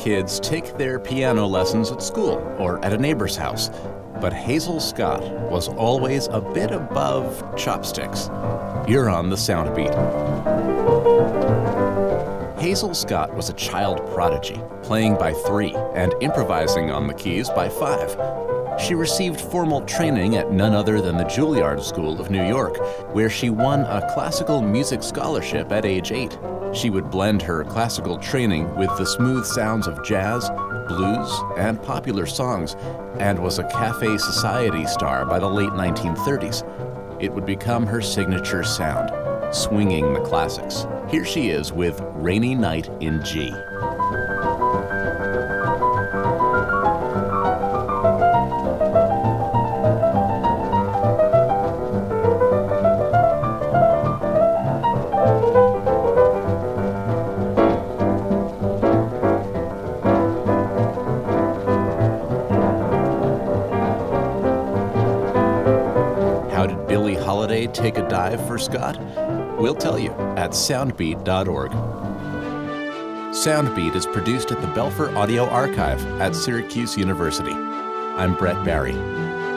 kids take their piano lessons at school or at a neighbor's house, but Hazel Scott was always a bit above chopsticks. You're on the Soundbeat. Hazel Scott was a child prodigy, playing by 3 and improvising on the keys by 5. She received formal training at none other than the Juilliard School of New York, where she won a classical music scholarship at age 8. She would blend her classical training with the smooth sounds of jazz, blues, and popular songs, and was a Cafe Society star by the late 1930s. It would become her signature sound, swinging the classics. Here she is with Rainy Night in G. Billie Holiday take a dive for Scott? We'll tell you at soundbeat.org. Soundbeat is produced at the Belfer Audio Archive at Syracuse University. I'm Brett Barry.